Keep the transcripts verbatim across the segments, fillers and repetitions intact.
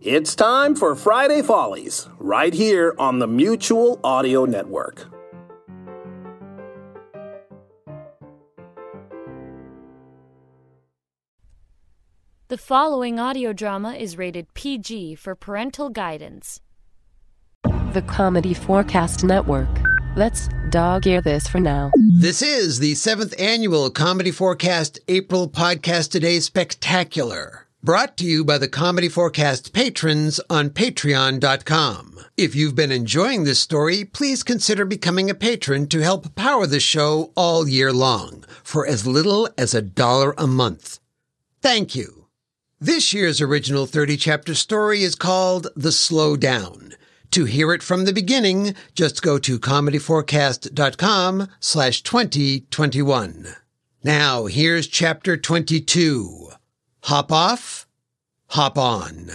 It's time for Friday Follies, right here on the Mutual Audio Network. The following audio drama is rated P G for parental guidance. The Comedy Forecast Network. Let's dog-ear this for now. This is the seventh annual Comedy Forecast April Podcast Today Spectacular, brought to you by the Comedy Forecast patrons on Patreon dot com. If you've been enjoying this story, please consider becoming a patron to help power the show all year long for as little as a dollar a month. Thank you. This year's original thirty-chapter story is called The Slow Down. To hear it from the beginning, just go to comedyforecast.com slash 2021. Now, here's Chapter twenty-two. Hop off, hop on.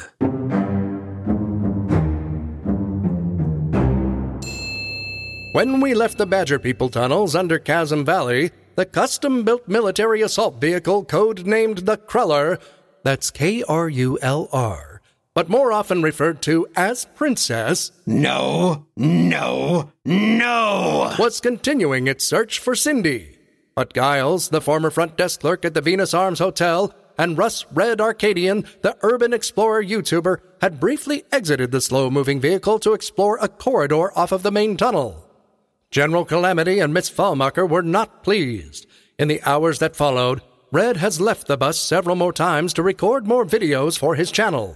When we left the Badger People tunnels under Chasm Valley, the custom-built military assault vehicle codenamed the K R U L R, that's K R U L R, but more often referred to as Princess, No, no, no, was continuing its search for Cindy. But Giles, the former front desk clerk at the Venus Arms Hotel, and Russ Red Arcadian, the urban explorer YouTuber, had briefly exited the slow-moving vehicle to explore a corridor off of the main tunnel. General Calamity and Miss Fallmacher were not pleased. In the hours that followed, Red has left the bus several more times to record more videos for his channel.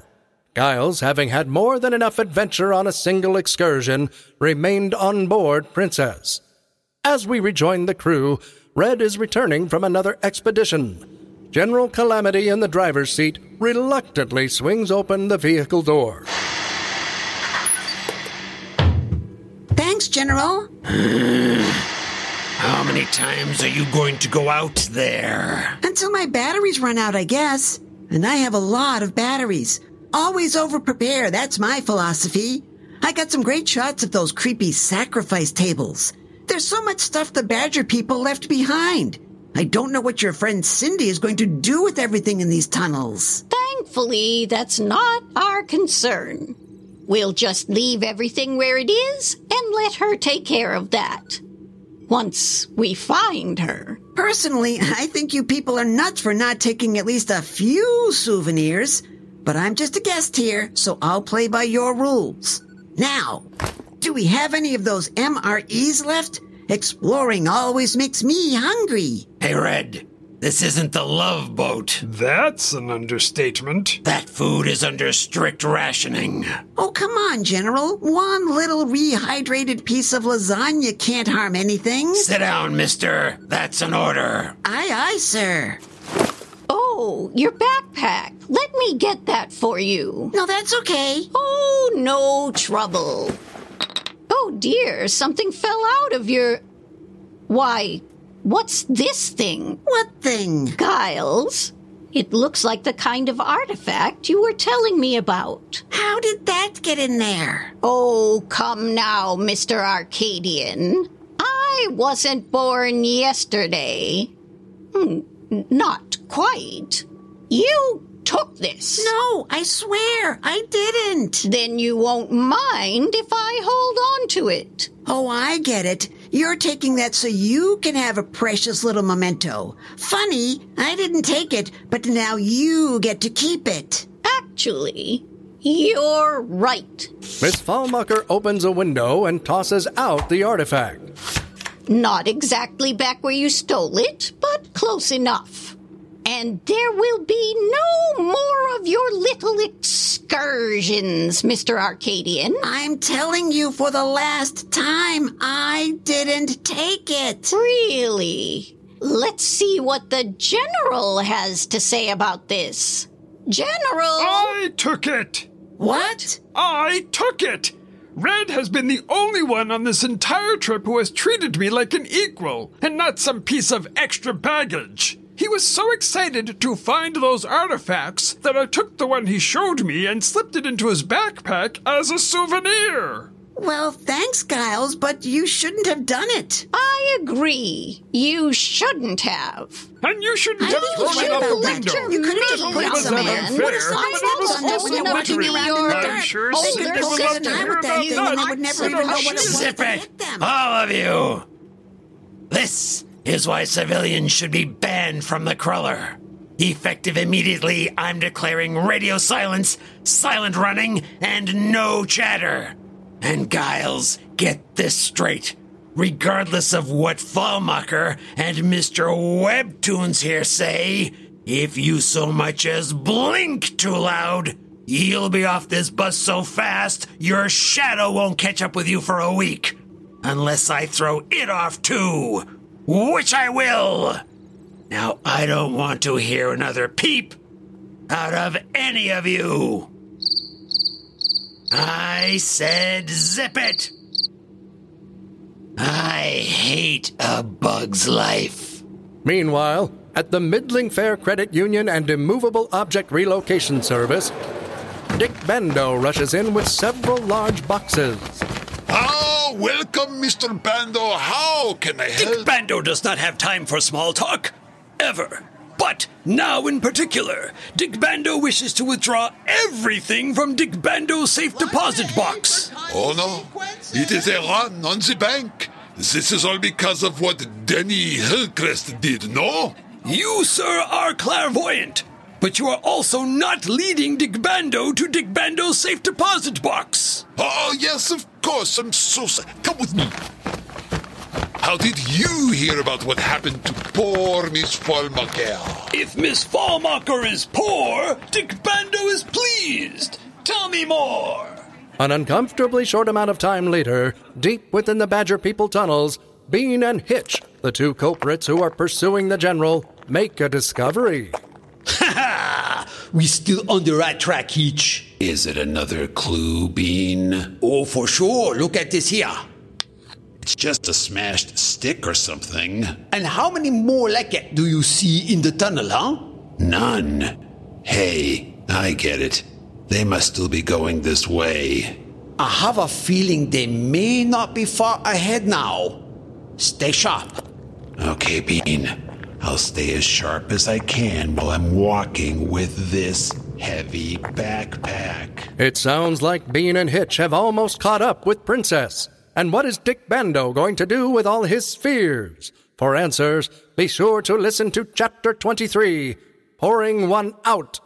Giles, having had more than enough adventure on a single excursion, remained on board Princess. As we rejoin the crew, Red is returning from another expedition. General Calamity in the driver's seat reluctantly swings open the vehicle door. Thanks, General. How many times are you going to go out there? Until my batteries run out, I guess. And I have a lot of batteries. Always over-prepare, that's my philosophy. I got some great shots of those creepy sacrifice tables. There's so much stuff the Badger People left behind. I don't know what your friend Cindy is going to do with everything in these tunnels. Thankfully, that's not our concern. We'll just leave everything where it is and let her take care of that. Once we find her. Personally, I think you people are nuts for not taking at least a few souvenirs. But I'm just a guest here, so I'll play by your rules. Now, do we have any of those M R Es left? Exploring always makes me hungry. Hey, Red, this isn't the Love Boat. That's an understatement. That food is under strict rationing. Oh, come on, General. One little rehydrated piece of lasagna can't harm anything. Sit down, mister. That's an order. Aye, aye, sir. Oh, your backpack. Let me get that for you. No, that's okay. Oh, no trouble. Oh, dear, something fell out of your... Why... What's this thing? What thing? Giles, it looks like the kind of artifact you were telling me about. How did that get in there? Oh, come now, Mister Arcadian. I wasn't born yesterday. Hmm, not quite. You took this. No, I swear, I didn't. Then you won't mind if I hold on to it. Oh, I get it. You're taking that so you can have a precious little memento. Funny, I didn't take it, but now you get to keep it. Actually, you're right. Miss Fallmacher opens a window and tosses out the artifact. Not exactly back where you stole it, but close enough. And there will be no more of your little excursions, Mister Arcadian. I'm telling you for the last time, I didn't take it. Really? Let's see what the General has to say about this. General! I took it! What? I took it! Red has been the only one on this entire trip who has treated me like an equal, and not some piece of extra baggage. He was so excited to find those artifacts that I took the one he showed me and slipped it into his backpack as a souvenir. Well, thanks, Giles, but you shouldn't have done it. I agree. You shouldn't have. And you shouldn't I have thrown it out the window. You could have just put it somewhere. What if someone else on this when they're walking around in the dirt? Sure they could have spent time with that thing and they would never even know what it was to get them. All of you, this is why civilians should be banned from the K R U L R. Effective immediately, I'm declaring radio silence, silent running, and no chatter. And Giles, get this straight. Regardless of what Fallmacher and Mister Webtoons here say, if you so much as blink too loud, you'll be off this bus so fast your shadow won't catch up with you for a week. Unless I throw it off too, which I will. Now, I don't want to hear another peep out of any of you. I said zip it. I hate a bug's life. Meanwhile, at the Middling Fair Credit Union and Immovable Object Relocation Service, Dick Bando rushes in with several large boxes. Oh, welcome, Mister Bando. How can I help? Dick Bando does not have time for small talk. Ever. But now in particular, Dick Bando wishes to withdraw everything from Dick Bando's safe deposit box. Oh no, it is a run on the bank. This is all because of what Denny Hillcrest did, no? You, sir, are clairvoyant, but you are also not leading Dick Bando to Dick Bando's safe deposit box. Oh yes, of course, I'm so sorry. Come with me. How did you hear about what happened to poor Miss Fallmacher? If Miss Fallmacher is poor, Dick Bando is pleased. Tell me more. An uncomfortably short amount of time later, deep within the Badger People tunnels, Bean and Hitch, the two culprits who are pursuing the general, make a discovery. Ha ha! We're still on the right track, Hitch. Is it another clue, Bean? Oh, for sure. Look at this here. It's just a smashed stick or something. And how many more like it do you see in the tunnel, huh? None. Hey, I get it. They must still be going this way. I have a feeling they may not be far ahead now. Stay sharp. Okay, Bean. I'll stay as sharp as I can while I'm walking with this heavy backpack. It sounds like Bean and Hitch have almost caught up with Princess. And what is Dick Bando going to do with all his fears? For answers, be sure to listen to Chapter twenty-three, Pouring One Out.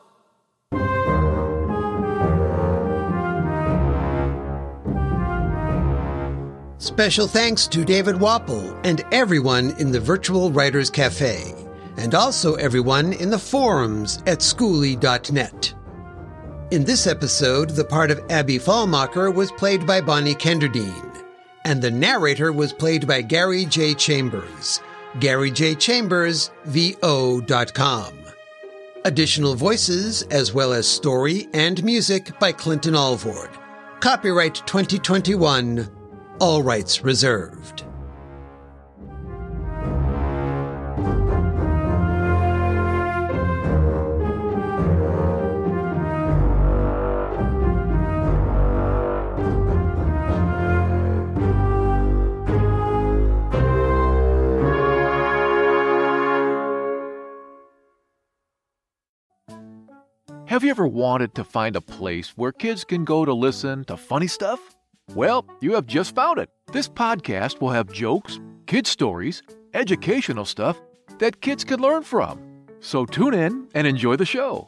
Special thanks to David Wapple and everyone in the Virtual Writers Café, and also everyone in the forums at schooly dot net. In this episode, the part of Abby Fallmacher was played by Bonnie Kenderdine. And the narrator was played by Gary J. Chambers. Gary J. Chambers, V O dot com. Additional voices, as well as story and music, by Clinton Alvord. Copyright twenty twenty-one. All rights reserved. Have you ever wanted to find a place where kids can go to listen to funny stuff? Well, you have just found it. This podcast will have jokes, kids' stories, educational stuff that kids can learn from. So tune in and enjoy the show.